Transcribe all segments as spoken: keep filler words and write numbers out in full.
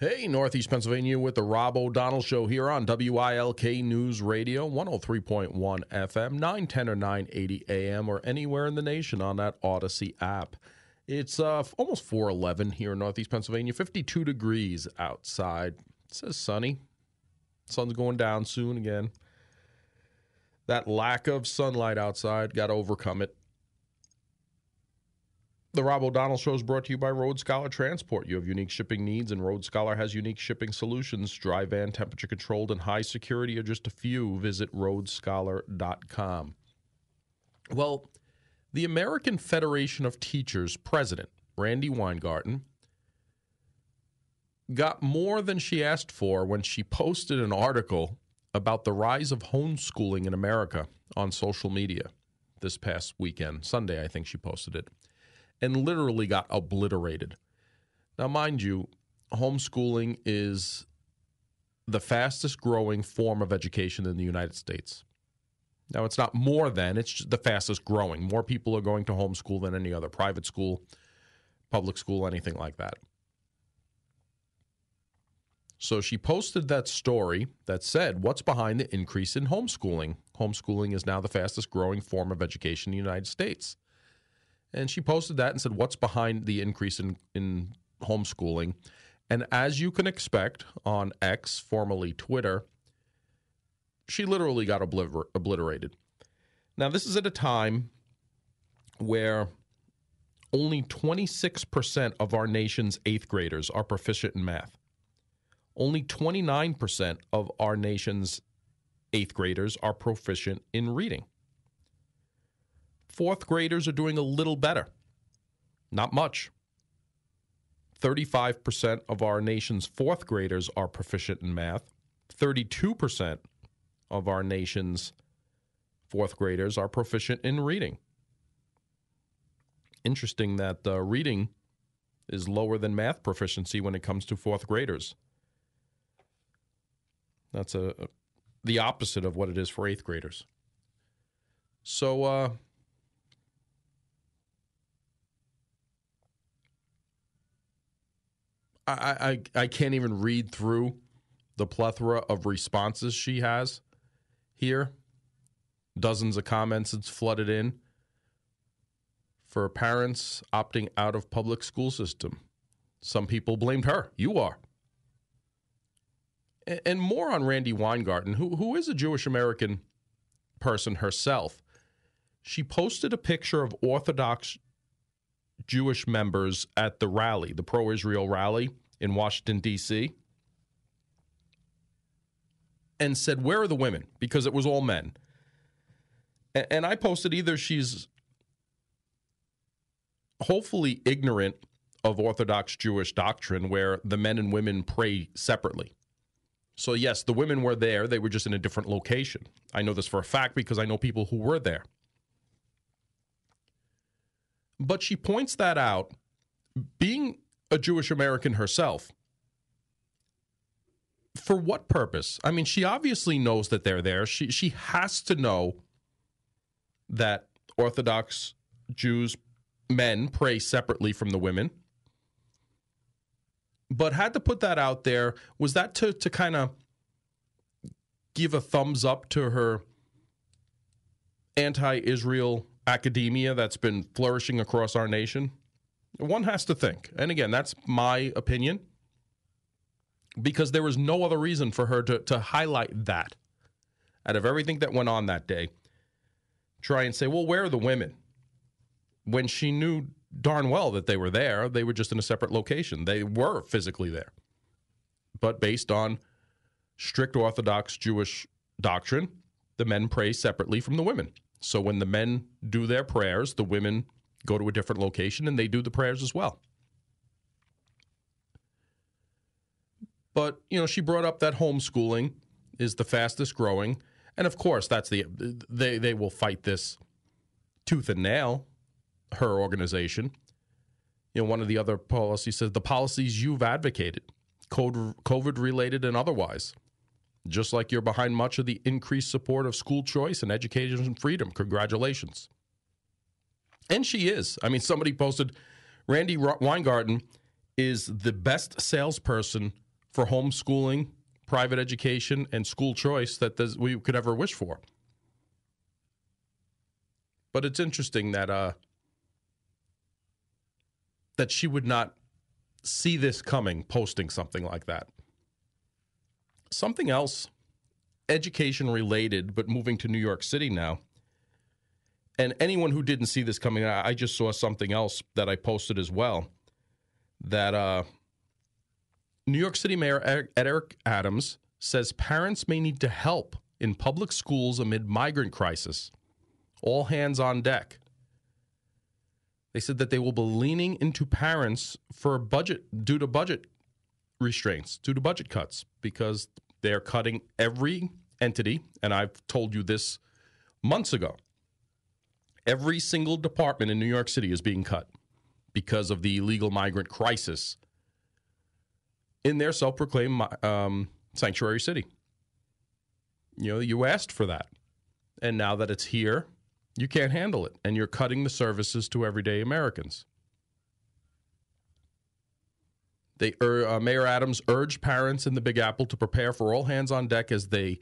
Hey, Northeast Pennsylvania with the Rob O'Donnell Show here on W I L K News Radio, one oh three point one F M, nine ten or nine eighty A M, or anywhere in the nation on that Odyssey app. It's uh, almost four eleven here in Northeast Pennsylvania, fifty-two degrees outside. It says sunny. Sun's going down soon again. That lack of sunlight outside, got to overcome it. The Rob O'Donnell Show is brought to you by Road Scholar Transport. You have unique shipping needs, and Road Scholar has unique shipping solutions. Dry van, temperature-controlled, and high security are just a few. Visit road scholar dot com. Well, the American Federation of Teachers president, Randy Weingarten, got more than she asked for when she posted an article about the rise of homeschooling in America on social media this past weekend. Sunday, I think she posted it. And literally got obliterated. Now, mind you, homeschooling is the fastest growing form of education in the United States. Now, it's not more than, it's just the fastest growing. More people are going to homeschool than any other private school, public school, anything like that. So she posted that story that said, what's behind the increase in homeschooling? Homeschooling is now the fastest growing form of education in the United States. And she posted that and said, what's behind the increase in, in homeschooling? And as you can expect on X, formerly Twitter, she literally got obliter- obliterated. Now, this is at a time where only twenty-six percent of our nation's eighth graders are proficient in math. Only twenty-nine percent of our nation's eighth graders are proficient in reading. Fourth graders are doing a little better. Not much. thirty-five percent of our nation's fourth graders are proficient in math. thirty-two percent of our nation's fourth graders are proficient in reading. Interesting that uh, reading is lower than math proficiency when it comes to fourth graders. That's a, a, the opposite of what it is for eighth graders. So, uh... I, I I can't even read through the plethora of responses she has here. Dozens of comments it's flooded in for parents opting out of public school system. Some people blamed her. You are. And, and more on Randy Weingarten, who who is a Jewish American person herself. She posted a picture of Orthodox Jewish members at the rally, the pro-Israel rally in Washington, D C, and said, where are the women? Because it was all men. And I posted either she's hopefully ignorant of Orthodox Jewish doctrine where the men and women pray separately. So, yes, the women were there. They were just in a different location. I know this for a fact because I know people who were there. But she points that out, being a Jewish American herself, for what purpose? I mean, she obviously knows that they're there. She she has to know that Orthodox Jews, men, pray separately from the women. But had to put that out there. Was that to, to kind of give a thumbs up to her anti-Israel academia that's been flourishing across our nation? One has to think. And again, that's my opinion, because there was no other reason for her to, to highlight that out of everything that went on that day. Try and say, well, where are the women? When she knew darn well that they were there, they were just in a separate location. They were physically there. But based on strict Orthodox Jewish doctrine, the men pray separately from the women. So when the men do their prayers, the women go to a different location and they do the prayers as well. But, you know, she brought up that homeschooling is the fastest growing. And, of course, that's the they, they will fight this tooth and nail, her organization. You know, one of the other policies says the policies you've advocated, COVID-related and otherwise, just like you're behind much of the increased support of school choice and education freedom. Congratulations. And she is. I mean, somebody posted, Randy Weingarten is the best salesperson for homeschooling, private education, and school choice that does, we could ever wish for. But it's interesting that uh, that she would not see this coming, posting something like that. Something else, education-related, but moving to New York City now. And anyone who didn't see this coming, I just saw something else that I posted as well, that uh, New York City Mayor Eric Adams says parents may need to help in public schools amid migrant crisis. All hands on deck. They said that they will be leaning into parents for budget due to budget restraints, due to budget cuts, because they are cutting every entity, and I've told you this months ago. Every single department in New York City is being cut because of the illegal migrant crisis in their self-proclaimed um, sanctuary city. You know, you asked for that, and now that it's here, you can't handle it, and you're cutting the services to everyday Americans. They, uh, Mayor Adams urged parents in the Big Apple to prepare for all hands on deck as the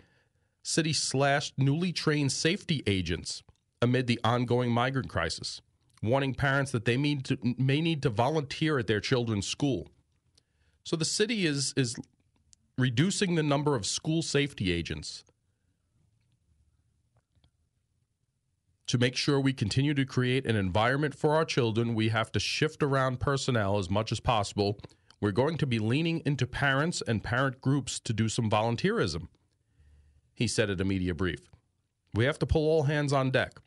city slashed newly trained safety agents amid the ongoing migrant crisis, warning parents that they need to, may need to volunteer at their children's school. So the city is is reducing the number of school safety agents to make sure we continue to create an environment for our children. We have to shift around personnel as much as possible. We're going to be leaning into parents and parent groups to do some volunteerism, he said at a media brief. We have to pull all hands on deck.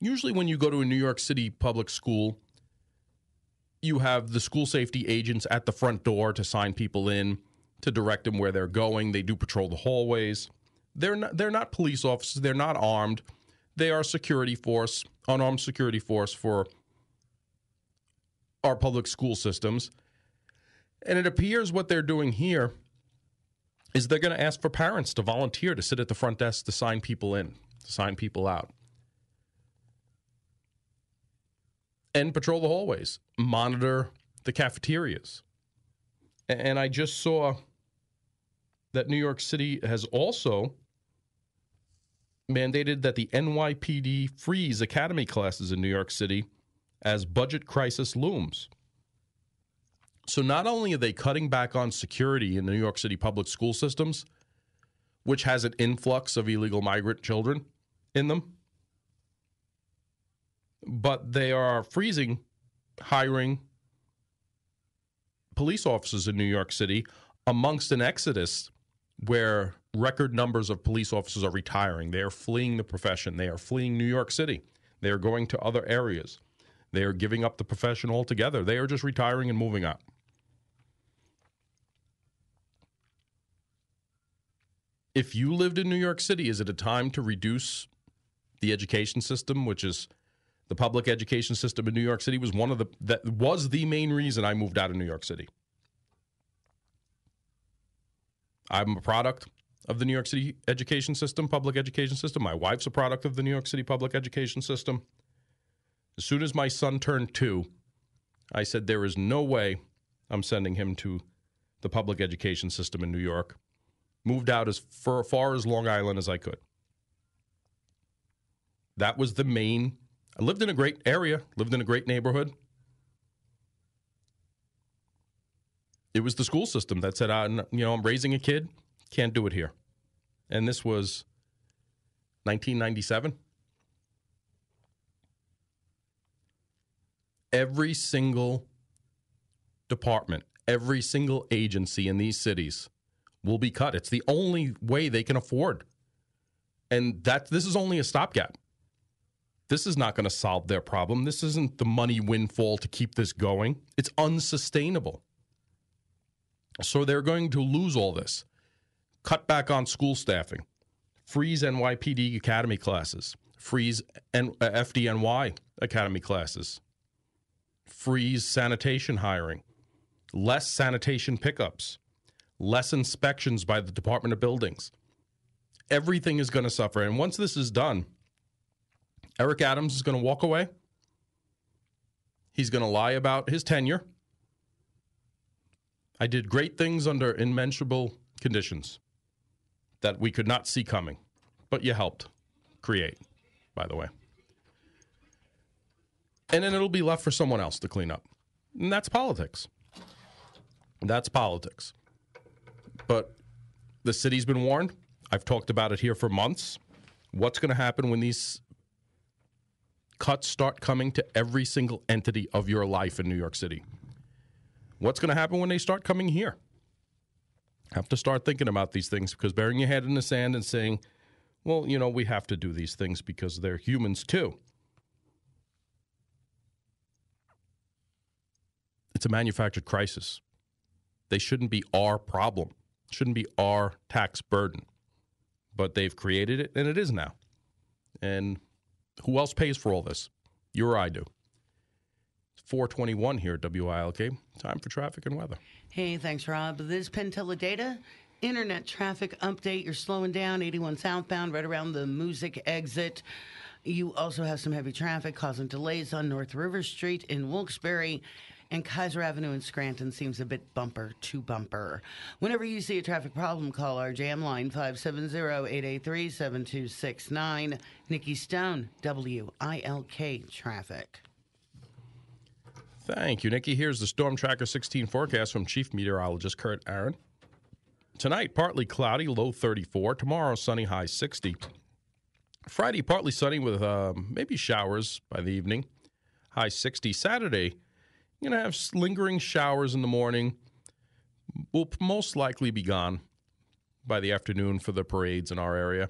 Usually when you go to a New York City public school, you have the school safety agents at the front door to sign people in, to direct them where they're going. They do patrol the hallways. They're not, they're not police officers. They're not armed. They are security force, unarmed security force for our public school systems. And it appears what they're doing here is they're going to ask for parents to volunteer to sit at the front desk to sign people in, to sign people out, and patrol the hallways, monitor the cafeterias. And I just saw that New York City has also mandated that the N Y P D freeze academy classes in New York City as budget crisis looms. So not only are they cutting back on security in the New York City public school systems, which has an influx of illegal migrant children in them, but they are freezing hiring police officers in New York City amongst an exodus where record numbers of police officers are retiring. They are fleeing the profession. They are fleeing New York City. They are going to other areas. They are giving up the profession altogether. They are just retiring and moving up. If you lived in New York City, is it a time to reduce the education system, which is the public education system in New York City was one of the that was the main reason I moved out of New York City. I'm a product of the New York City education system, public education system. My wife's a product of the New York City public education system. As soon as my son turned two, I said, there is no way I'm sending him to the public education system in New York. Moved out as far, far as Long Island as I could. That was the main. I lived in a great area, lived in a great neighborhood. It was the school system that said, I, you know, I'm raising a kid, can't do it here. And this was nineteen ninety-seven. Every single department, every single agency in these cities will be cut. It's the only way they can afford. And that this is only a stopgap. This is not going to solve their problem. This isn't the money windfall to keep this going. It's unsustainable. So they're going to lose all this. Cut back on school staffing. Freeze N Y P D academy classes. Freeze F D N Y academy classes. Freeze sanitation hiring, less sanitation pickups, less inspections by the Department of Buildings. Everything is going to suffer. And once this is done, Eric Adams is going to walk away. He's going to lie about his tenure. I did great things under immeasurable conditions that we could not see coming, but you helped create, by the way. And then it'll be left for someone else to clean up. And that's politics. That's politics. But the city's been warned. I've talked about it here for months. What's going to happen when these cuts start coming to every single entity of your life in New York City? What's going to happen when they start coming here? Have to start thinking about these things, because burying your head in the sand and saying, well, you know, we have to do these things because they're humans too. It's a manufactured crisis. They shouldn't be our problem. It shouldn't be our tax burden. But they've created it, and it is now. And who else pays for all this? You or I do. four twenty-one here at W I L K. Time for traffic and weather. Hey, thanks, Rob. This is Pentilla Data. Internet traffic update. You're slowing down. eighty-one southbound right around the Music exit. You also have some heavy traffic causing delays on North River Street in Wilkes-Barre. And Kaiser Avenue in Scranton seems a bit bumper to bumper. Whenever you see a traffic problem, call our jam line, five seven zero, eight eight three, seven two six nine. Nikki Stone, W I L K Traffic. Thank you, Nikki. Here's the Storm Tracker sixteen forecast from Chief Meteorologist Kurt Aaron. Tonight, partly cloudy, low thirty-four. Tomorrow, sunny, high sixty. Friday, partly sunny with uh, maybe showers by the evening, high sixty. Saturday, you're going to have lingering showers in the morning. Will most likely be gone by the afternoon for the parades in our area.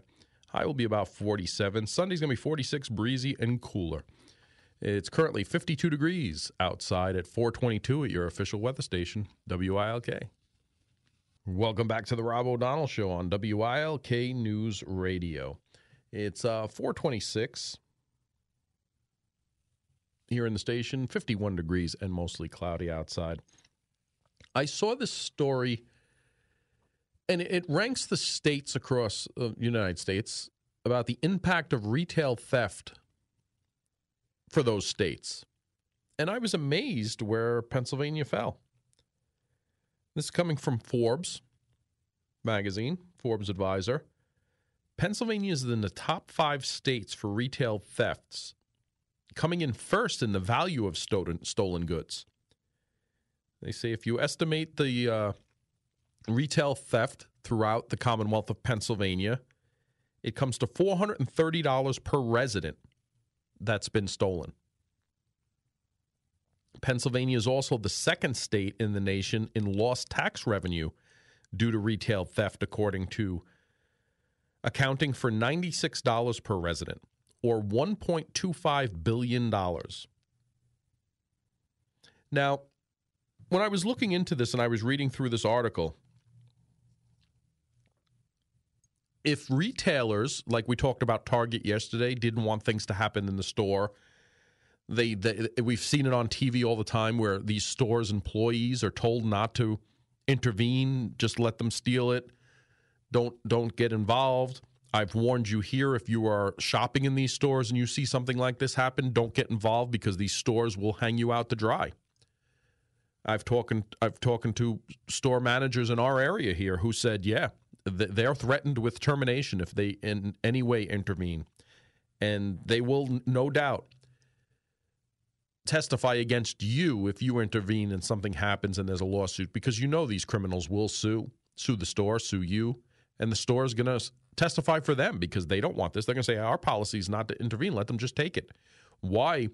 High will be about forty-seven. Sunday's going to be forty-six, breezy and cooler. It's currently fifty-two degrees outside at four twenty-two at your official weather station, W I L K. Welcome back to the Rob O'Donnell Show on W I L K News Radio. It's uh, four twenty-six. Here in the station, fifty-one degrees and mostly cloudy outside. I saw this story, and it ranks the states across the United States about the impact of retail theft for those states. And I was amazed where Pennsylvania fell. This is coming from Forbes magazine, Forbes Advisor. Pennsylvania is in the top five states for retail thefts, coming in first in the value of stolen, stolen goods. They say if you estimate the uh, retail theft throughout the Commonwealth of Pennsylvania, it comes to four hundred thirty dollars per resident that's been stolen. Pennsylvania is also the second state in the nation in lost tax revenue due to retail theft, according to accounting for ninety-six dollars per resident, or one point two five billion dollars. Now, when I was looking into this and I was reading through this article, if retailers, like we talked about Target yesterday, didn't want things to happen in the store, they, they we've seen it on T V all the time where these stores' employees are told not to intervene, just let them steal it, don't don't get involved. I've warned you here, if you are shopping in these stores and you see something like this happen, don't get involved because these stores will hang you out to dry. I've talking, I've talking to store managers in our area here who said, yeah, th- they're threatened with termination if they in any way intervene. And they will no doubt testify against you if you intervene and something happens and there's a lawsuit, because you know these criminals will sue, sue the store, sue you, and the store is going to testify for them because they don't want this. They're going to say, our policy is not to intervene. Let them just take it. Why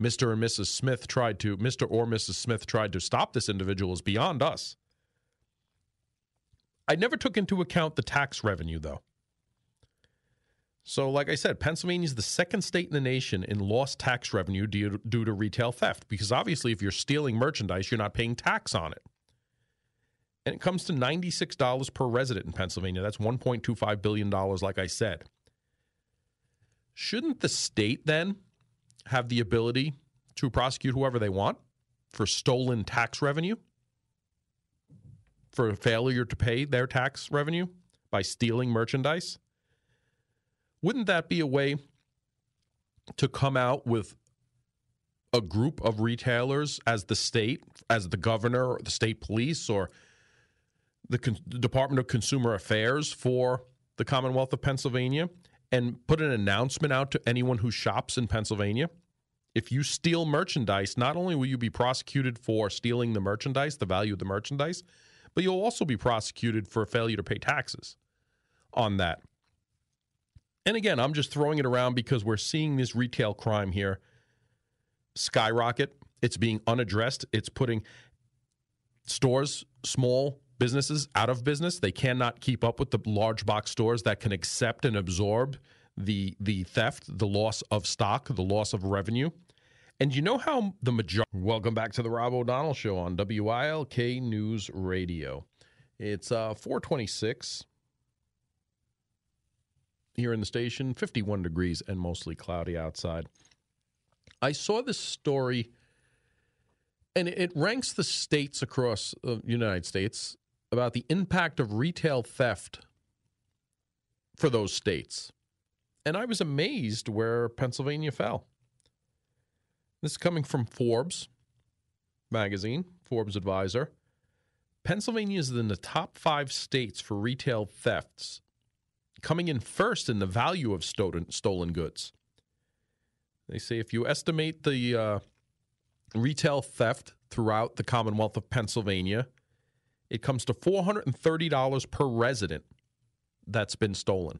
Mister and Missus Smith tried to, Mister or Missus Smith tried to stop this individual is beyond us. I never took into account the tax revenue, though. So, like I said, Pennsylvania is the second state in the nation in lost tax revenue due to, due to retail theft, because obviously if you're stealing merchandise, you're not paying tax on it. And it comes to ninety-six dollars per resident in Pennsylvania. That's one point two five billion dollars, like I said. Shouldn't the state then have the ability to prosecute whoever they want for stolen tax revenue, for failure to pay their tax revenue by stealing merchandise? Wouldn't that be a way to come out with a group of retailers as the state, as the governor, or the state police, or the Con- Department of Consumer Affairs for the Commonwealth of Pennsylvania, and put an announcement out to anyone who shops in Pennsylvania. If you steal merchandise, not only will you be prosecuted for stealing the merchandise, the value of the merchandise, but you'll also be prosecuted for failure to pay taxes on that. And again, I'm just throwing it around because we're seeing this retail crime here skyrocket. It's being unaddressed. It's putting stores, small businesses, out of business. They cannot keep up with the large box stores that can accept and absorb the the theft, the loss of stock, the loss of revenue. And you know how the majority... Welcome back to the Rob O'Donnell Show on W I L K News Radio. It's uh, four twenty-six here in the station, fifty-one degrees and mostly cloudy outside. I saw this story, and it ranks the states across the United States about the impact of retail theft for those states. And I was amazed where Pennsylvania fell. This is coming from Forbes magazine, Forbes Advisor. Pennsylvania is in the top five states for retail thefts, coming in first in the value of stolen, stolen goods. They say if you estimate the uh, retail theft throughout the Commonwealth of Pennsylvania, it comes to four hundred thirty dollars per resident that's been stolen.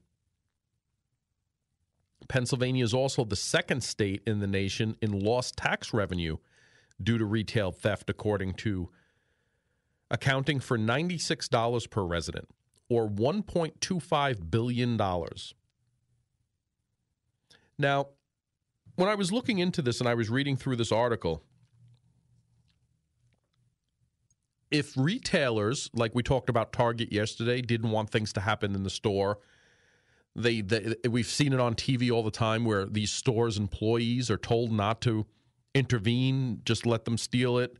Pennsylvania is also the second state in the nation in lost tax revenue due to retail theft, according to accounting for ninety-six dollars per resident, or one point two five billion dollars. Now, when I was looking into this and I was reading through this article, if retailers, like we talked about Target yesterday, didn't want things to happen in the store, They, they, we've seen it on T V all the time where these stores' employees are told not to intervene, just let them steal it,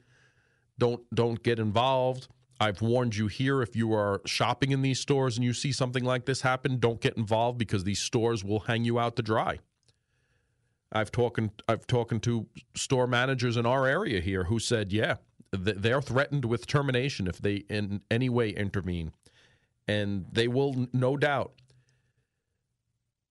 don't don't get involved. I've warned you here, if you are shopping in these stores and you see something like this happen, don't get involved because these stores will hang you out to dry. I've talking, I've talking to store managers in our area here who said, yeah, th- they're threatened with termination if they in any way intervene. And they will no doubt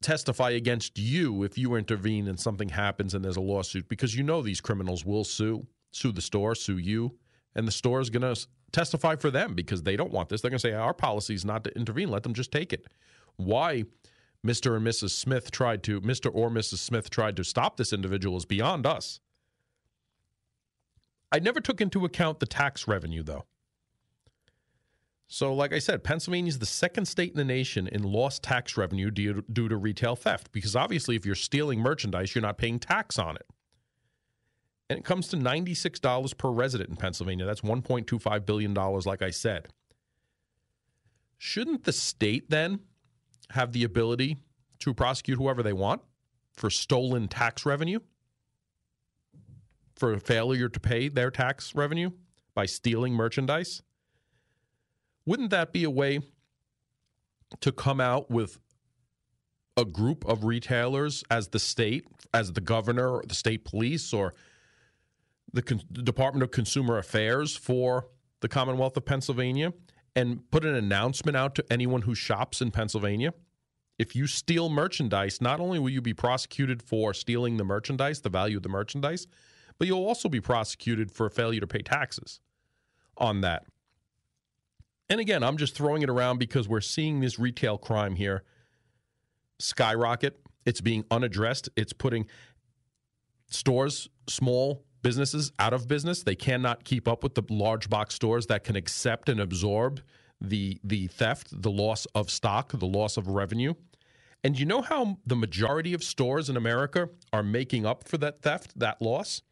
testify against you if you intervene and something happens and there's a lawsuit, because you know these criminals will sue, sue the store, sue you, and the store is going to testify for them because they don't want this. They're going to say, our policy is not to intervene. Let them just take it. Why Mister and Missus Smith tried to, Mister or Missus Smith tried to stop this individual is beyond us. I never took into account the tax revenue, though. So, like I said, Pennsylvania is the second state in the nation in lost tax revenue due to, due to retail theft, because obviously if you're stealing merchandise, you're not paying tax on it. And it comes to ninety-six dollars per resident in Pennsylvania. That's one point two five billion dollars, like I said. Shouldn't the state then have the ability to prosecute whoever they want for stolen tax revenue, for failure to pay their tax revenue by stealing merchandise? Wouldn't that be a way to come out with a group of retailers as the state, as the governor, or the state police, or the Con- Department of Consumer Affairs for the Commonwealth of Pennsylvania, and put an announcement out to anyone who shops in Pennsylvania? If you steal merchandise, not only will you be prosecuted for stealing the merchandise, the value of the merchandise, but you'll also be prosecuted for failure to pay taxes on that. And again, I'm just throwing it around because we're seeing this retail crime here skyrocket. It's being unaddressed. It's putting stores, small businesses, out of business. They cannot keep up with the large box stores that can accept and absorb the the theft, the loss of stock, the loss of revenue. And you know how the majority of stores in America are making up for that theft, that loss?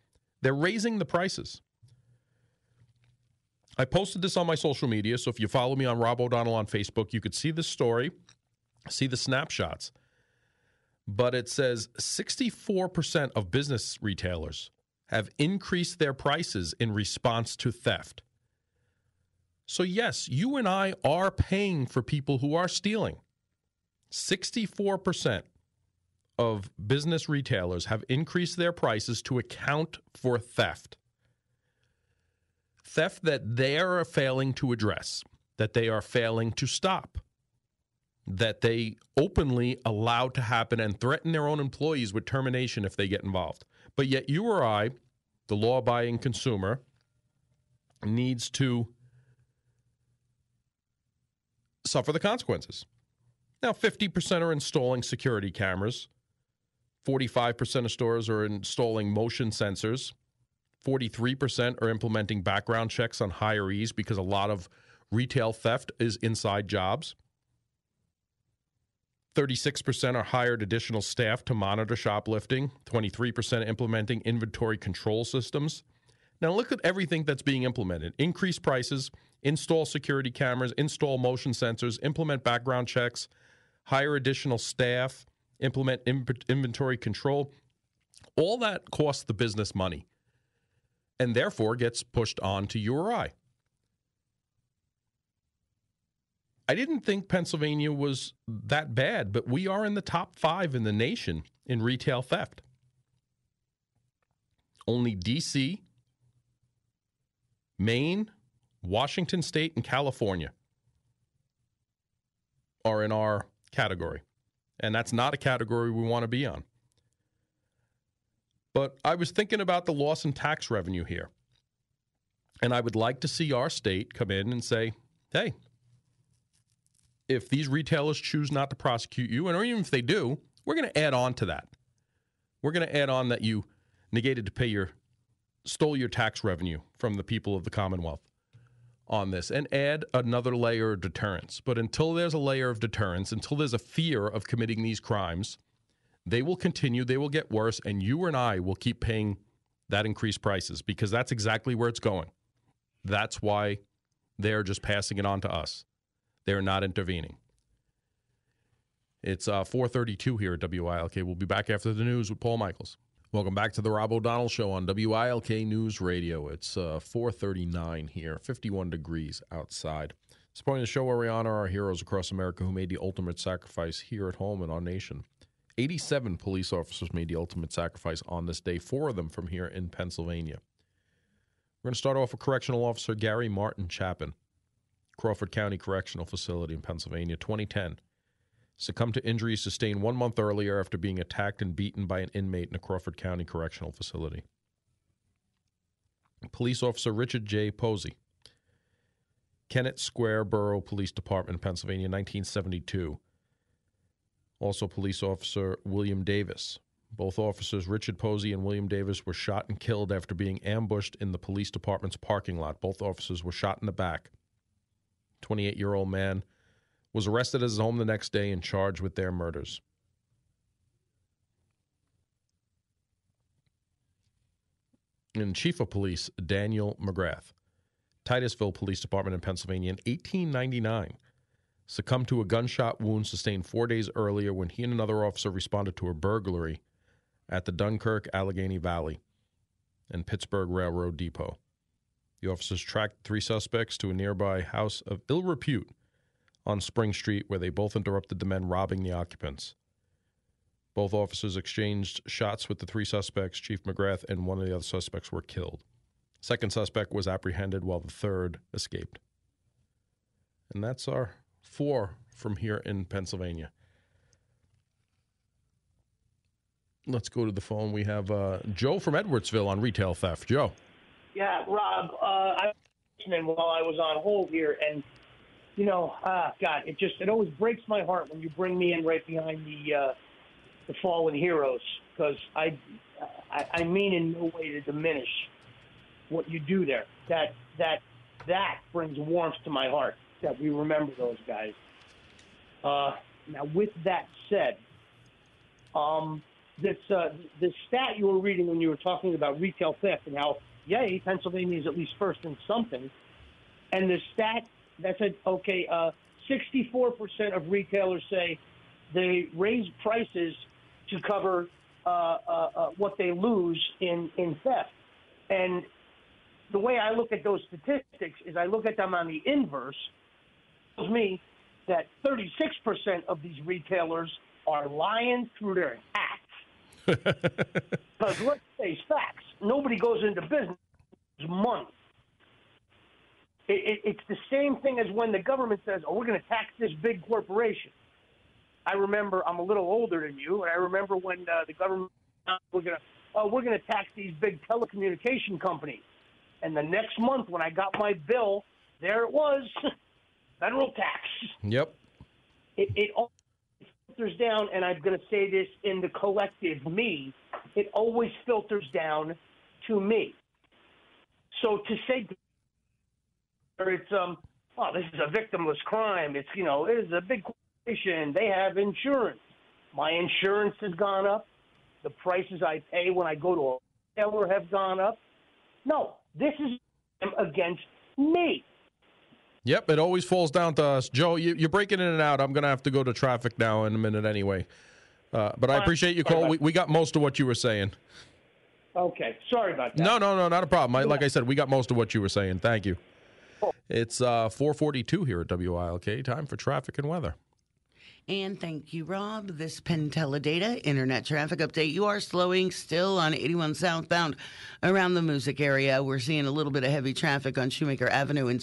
They're raising the prices. I posted this on my social media, so if you follow me on Rob O'Donnell on Facebook, you could see this story, see the snapshots. But it says sixty-four percent of business retailers have increased their prices in response to theft. So yes, you and I are paying for people who are stealing. sixty-four percent of business retailers have increased their prices to account for theft. Theft that they are failing to address, that they are failing to stop, that they openly allow to happen and threaten their own employees with termination if they get involved. But yet you or I, the law-abiding consumer, needs to suffer the consequences. Now, fifty percent are installing security cameras. forty-five percent of stores are installing motion sensors. forty-three percent are implementing background checks on hirees because a lot of retail theft is inside jobs. thirty-six percent are hired additional staff to monitor shoplifting. twenty-three percent implementing inventory control systems. Now look at everything that's being implemented. Increase prices, install security cameras, install motion sensors, implement background checks, hire additional staff, implement imp- inventory control. All that costs the business money and therefore gets pushed on to you or I. I didn't think Pennsylvania was that bad, but we are in the top five in the nation in retail theft. Only D C, Maine, Washington State, and California are in our category. And that's not a category we want to be on. But I was thinking about the loss in tax revenue here. And I would like to see our state come in and say, hey, if these retailers choose not to prosecute you, and or even if they do, we're going to add on to that. We're going to add on that you negated to pay your, stole your tax revenue from the people of the Commonwealth on this, and add another layer of deterrence. But until there's a layer of deterrence, until there's a fear of committing these crimes, they will continue, they will get worse, and you and I will keep paying that increased prices because that's exactly where it's going. That's why they're just passing it on to us. They're not intervening. It's uh, four thirty-two here at W I L K. We'll be back after the news with Paul Michaels. Welcome back to the Rob O'Donnell Show on W I L K News Radio. It's uh, four thirty-nine here, fifty-one degrees outside. It's the point of the show where we honor our heroes across America who made the ultimate sacrifice here at home in our nation. eighty-seven police officers made the ultimate sacrifice on this day, four of them from here in Pennsylvania. We're going to start off with Correctional Officer Gary Martin Chapin. Crawford County Correctional Facility in Pennsylvania, twenty ten. Succumbed to injuries sustained one month earlier after being attacked and beaten by an inmate in a Crawford County Correctional Facility. Police Officer Richard J. Posey. Kennett Square Borough Police Department, Pennsylvania, nineteen seventy-two. Also Police Officer William Davis. Both officers, Richard Posey and William Davis, were shot and killed after being ambushed in the police department's parking lot. Both officers were shot in the back. twenty-eight-year-old man was arrested at his home the next day and charged with their murders. And Chief of Police Daniel McGrath, Titusville Police Department in Pennsylvania in eighteen ninety-nine, succumbed to a gunshot wound sustained four days earlier when he and another officer responded to a burglary at the Dunkirk Allegheny Valley and Pittsburgh Railroad Depot. The officers tracked three suspects to a nearby house of ill repute on Spring Street where they both interrupted the men robbing the occupants. Both officers exchanged shots with the three suspects. Chief McGrath and one of the other suspects were killed. Second suspect was apprehended while the third escaped. And that's our four from here in Pennsylvania. Let's go to the phone. We have uh, Joe from Edwardsville on retail theft. Joe. Yeah, Rob, uh, I was listening while I was on hold here, and, you know, uh, God, it just, it always breaks my heart when you bring me in right behind the uh, the fallen heroes, because I, I I mean in no way to diminish what you do there. That, that, that brings warmth to my heart, that we remember those guys. Uh, now, with that said, um, this, uh, this stat you were reading when you were talking about retail theft and how, yay, Pennsylvania is at least first in something. And the stat that said, okay, uh, sixty-four percent of retailers say they raise prices to cover uh, uh, uh, what they lose in, in theft. And the way I look at those statistics is I look at them on the inverse. It tells me that thirty-six percent of these retailers are lying through their hat Because let's face facts, nobody goes into business with money. It, it, it's the same thing as when the government says, oh, we're going to tax this big corporation. I remember, I'm a little older than you, and I remember when uh, the government said, we're going to, oh, we're going to tax these big telecommunication companies. And the next month when I got my bill, there it was, federal tax. Yep. It, it all filters down, and I'm going to say this in the collective me, it always filters down to me. So to say or it's, um, oh, this is a victimless crime, it's, you know, it is a big corporation, they have insurance. My insurance has gone up. The prices I pay when I go to a retailer have gone up. No, this is against me. Yep, it always falls down to us. Joe, you, you're breaking in and out. I'm going to have to go to traffic now in a minute anyway. Uh, but I appreciate your call. We, we got most of what you were saying. Okay, sorry about that. No, no, no, not a problem. I, like I said, we got most of what you were saying. Thank you. It's uh, four forty-two here at W I L K. Time for traffic and weather. And thank you, Rob. This Pentella data internet traffic update. You are slowing still on eighty-one southbound around the Moosic area. We're seeing a little bit of heavy traffic on Shoemaker Avenue in,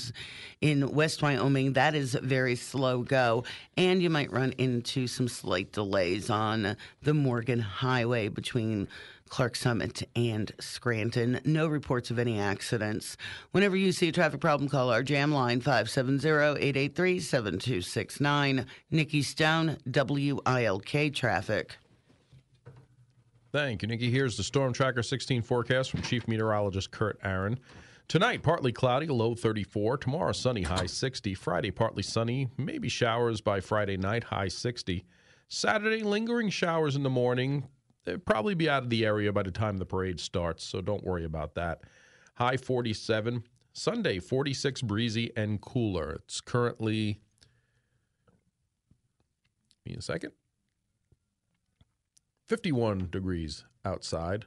in West Wyoming. That is very slow go. And you might run into some slight delays on the Morgan Highway between Clark Summit and Scranton. No reports of any accidents. Whenever you see a traffic problem, call our jam line five seven zero, eight eight three, seven two six nine. Nikki Stone, W I L K Traffic. Thank you, Nikki. Here's the Storm Tracker sixteen forecast from Chief Meteorologist Kurt Aaron. Tonight, partly cloudy, low thirty-four. Tomorrow, sunny, high sixty. Friday, partly sunny, maybe showers by Friday night, high sixty. Saturday, lingering showers in the morning. They'll probably be out of the area by the time the parade starts, so don't worry about that. High forty-seven. Sunday, forty-six, breezy and cooler. It's currently, give me a second, fifty-one degrees outside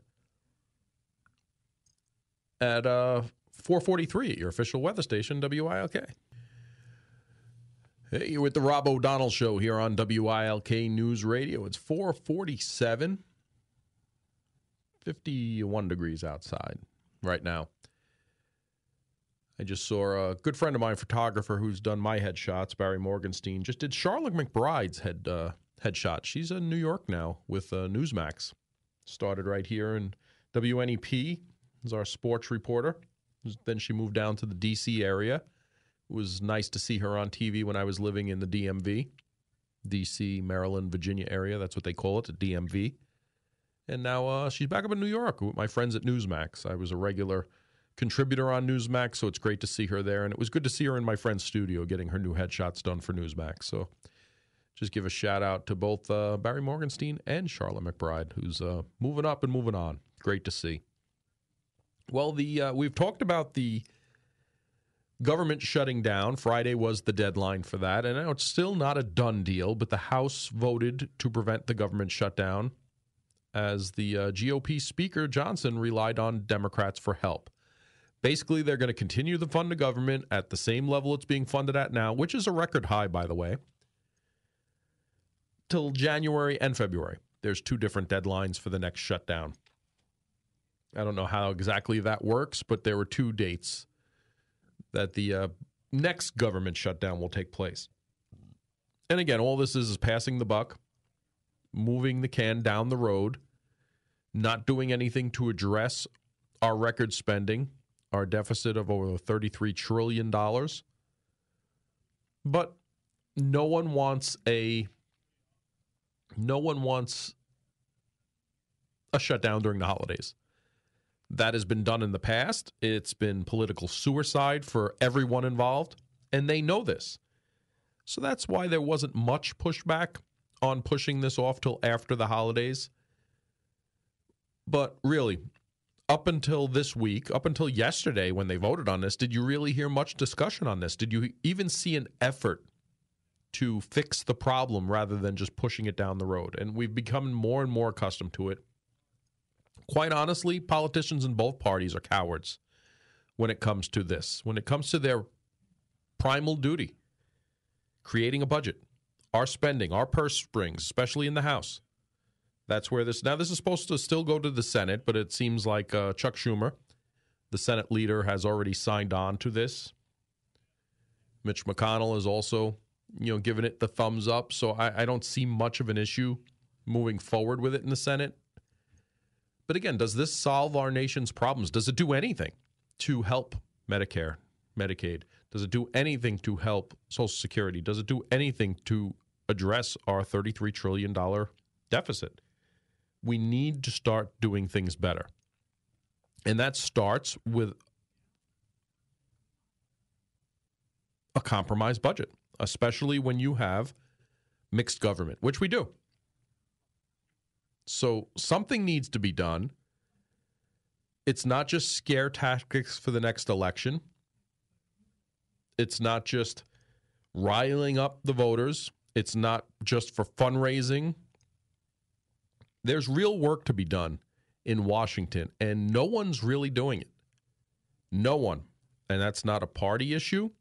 at uh, four forty-three at your official weather station, W I L K. Hey, you're with the Rob O'Donnell Show here on W I L K News Radio. It's four forty-seven. fifty-one degrees outside right now. I just saw a good friend of mine, photographer, who's done my headshots, Barry Morgenstein, just did Charlotte McBride's head uh, headshot. She's in New York now with uh, Newsmax. Started right here in W N E P as our sports reporter. Then she moved down to the D C area. It was nice to see her on T V when I was living in the D M V, D C, Maryland, Virginia area. That's what they call it, the D M V. And now uh, she's back up in New York with my friends at Newsmax. I was a regular contributor on Newsmax, so it's great to see her there. And it was good to see her in my friend's studio getting her new headshots done for Newsmax. So just give a shout-out to both uh, Barry Morgenstein and Charlotte McBride, who's uh, moving up and moving on. Great to see. Well, the uh, we've talked about the government shutting down. Friday was the deadline for that. And now it's still not a done deal, but the House voted to prevent the government shutdown, as the uh, G O P Speaker Johnson relied on Democrats for help. Basically, they're going to continue to fund the government at the same level it's being funded at now, which is a record high, by the way, till January and February. There's two different deadlines for the next shutdown. I don't know how exactly that works, but there were two dates that the uh, next government shutdown will take place. And again, all this is is passing the buck, moving the can down the road, not doing anything to address our record spending, our deficit of over thirty-three trillion dollars. But no one wants a no one wants a shutdown during the holidays. That has been done in the past. It's been political suicide for everyone involved, and they know this. So that's why there wasn't much pushback on pushing this off till after the holidays. But really, up until this week, up until yesterday when they voted on this, did you really hear much discussion on this? Did you even see an effort to fix the problem rather than just pushing it down the road? And we've become more and more accustomed to it. Quite honestly, politicians in both parties are cowards when it comes to this, when it comes to their primal duty, creating a budget. Our spending, our purse strings, especially in the House, That's where this, now this is supposed to still go to the Senate, but it seems like uh, Chuck Schumer, the Senate leader, has already signed on to this. Mitch McConnell is also, you know, giving it the thumbs up. So I, I don't see much of an issue moving forward with it in the Senate. But again, does this solve our nation's problems? Does it do anything to help Medicare, Medicaid? Does it do anything to help Social Security? Does it do anything to address our thirty-three trillion dollars deficit? We need to start doing things better. And that starts with a compromised budget, especially when you have mixed government, which we do. So something needs to be done. It's not just scare tactics for the next election. It's not just riling up the voters. It's not just for fundraising. There's real work to be done in Washington, and no one's really doing it. No one. And that's not a party issue.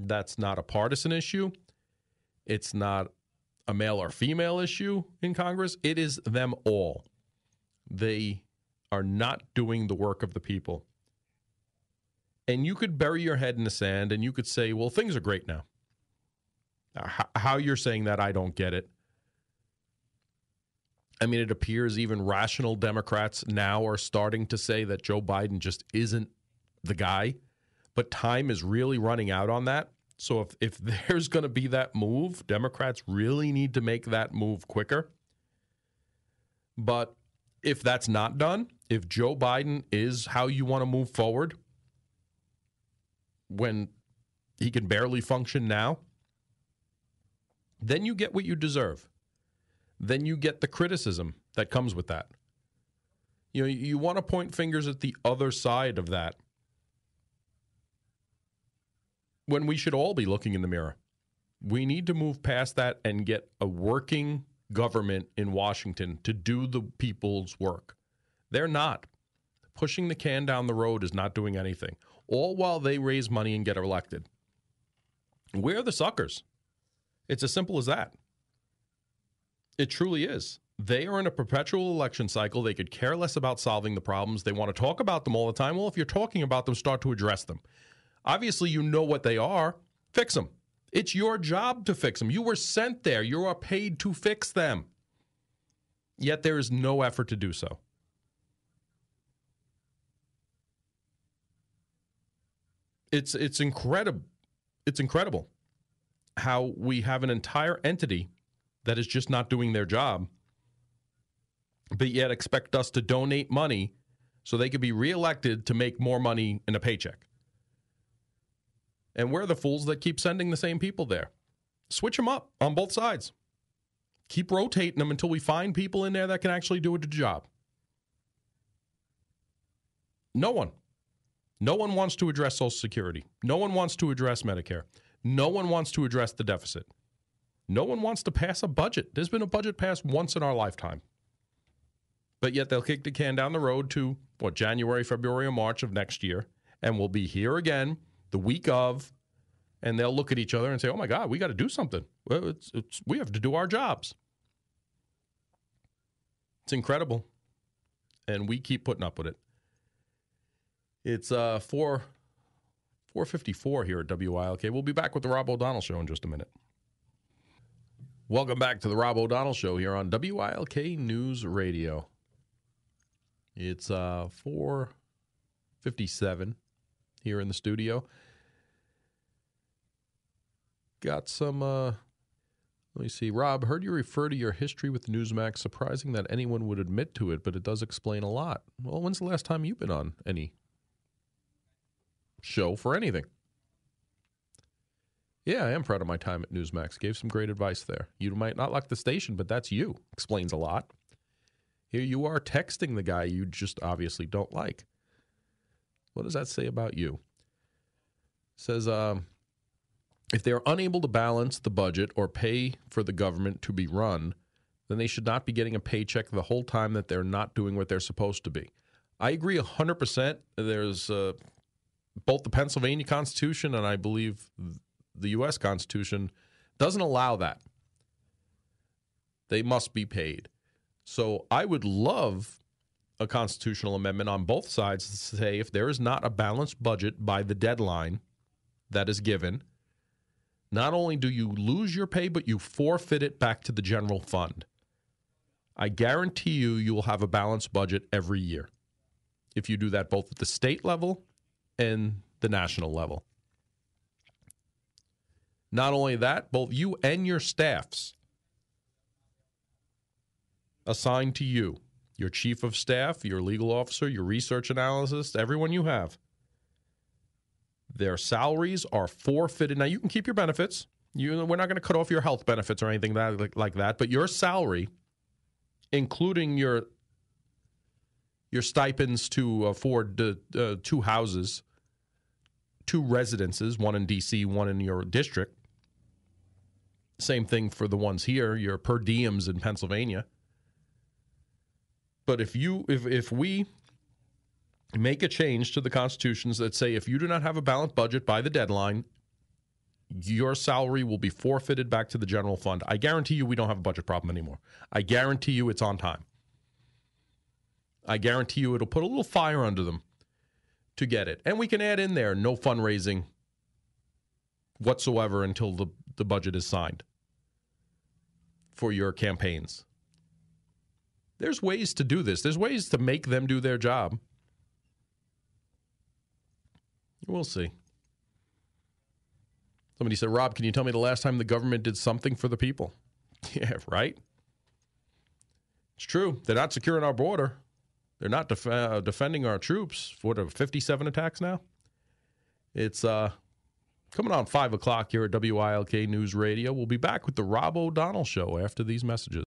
That's not a partisan issue. It's not a male or female issue in Congress. It is them all. They are not doing the work of the people. And you could bury your head in the sand and you could say, well, things are great now. How you're saying that, I don't get it. I mean, it appears even rational Democrats now are starting to say that Joe Biden just isn't the guy. But time is really running out on that. So if, if there's going to be that move, Democrats really need to make that move quicker. But if that's not done, if Joe Biden is how you want to move forward when he can barely function now, then you get what you deserve. Then you get the criticism that comes with that. You know, you want to point fingers at the other side of that, when we should all be looking in the mirror. We need to move past that and get a working government in Washington to do the people's work. They're not. Pushing the can down the road is not doing anything, all while they raise money and get elected. We're the suckers. It's as simple as that. It truly is. They are in a perpetual election cycle. They could care less about solving the problems. They want to talk about them all the time. Well, if you're talking about them, start to address them. Obviously, you know what they are. Fix them. It's your job to fix them. You were sent there. You are paid to fix them. Yet there is no effort to do so. It's it's incredible. It's incredible how we have an entire entity that is just not doing their job, but yet expect us to donate money so they could be reelected to make more money in a paycheck. And we're the fools that keep sending the same people there. Switch them up on both sides. Keep rotating them until we find people in there that can actually do a good job. No one. No one wants to address Social Security. No one wants to address Medicare. No one wants to address the deficit. No one wants to pass a budget. There's been a budget passed once in our lifetime. But yet they'll kick the can down the road to, what, January, February, or March of next year, and we'll be here again the week of, and they'll look at each other and say, oh, my God, we got to do something. Well, it's, it's, we have to do our jobs. It's incredible, and we keep putting up with it. It's uh, four fifty-four here at W I L K. We'll be back with the Rob O'Donnell Show in just a minute. Welcome back to the Rob O'Donnell Show here on W I L K News Radio. It's uh, four fifty-seven here in the studio. Got some, uh, let me see. Rob, heard you refer to your history with Newsmax. Surprising that anyone would admit to it, but it does explain a lot. Well, when's the last time you've been on any show for anything? Yeah, I am proud of my time at Newsmax. Gave some great advice there. You might not like the station, but that's you. Explains a lot. Here you are texting the guy you just obviously don't like. What does that say about you? It says, um, if they are unable to balance the budget or pay for the government to be run, then they should not be getting a paycheck the whole time that they're not doing what they're supposed to be. I agree one hundred percent. There's uh, both the Pennsylvania Constitution and I believe the U S Constitution doesn't allow that. They must be paid. So I would love a constitutional amendment on both sides to say if there is not a balanced budget by the deadline that is given, not only do you lose your pay, but you forfeit it back to the general fund. I guarantee you, you will have a balanced budget every year if you do that both at the state level and the national level. Not only that, both you and your staffs assigned to you, your chief of staff, your legal officer, your research analyst, everyone you have, their salaries are forfeited. Now, you can keep your benefits. You, we're not going to cut off your health benefits or anything that, like, like that, but your salary, including your your stipends to afford uh, two houses, two residences, one in D C, one in your district. Same thing for the ones here, your per diems in Pennsylvania. But if you if if we make a change to the constitutions that say if you do not have a balanced budget by the deadline, your salary will be forfeited back to the general fund, I guarantee you we don't have a budget problem anymore. I guarantee you it's on time. I guarantee you it'll put a little fire under them to get it. And we can add in there no fundraising whatsoever until the, the budget is signed for your campaigns. There's ways to do this. There's ways to make them do their job. We'll see. Somebody said, Rob, can you tell me the last time the government did something for the people? Yeah, right? It's true. They're not securing our border. They're not def- uh, defending our troops. What are fifty-seven attacks now? It's uh, coming on five o'clock here at W I L K News Radio. We'll be back with the Rob O'Donnell Show after these messages.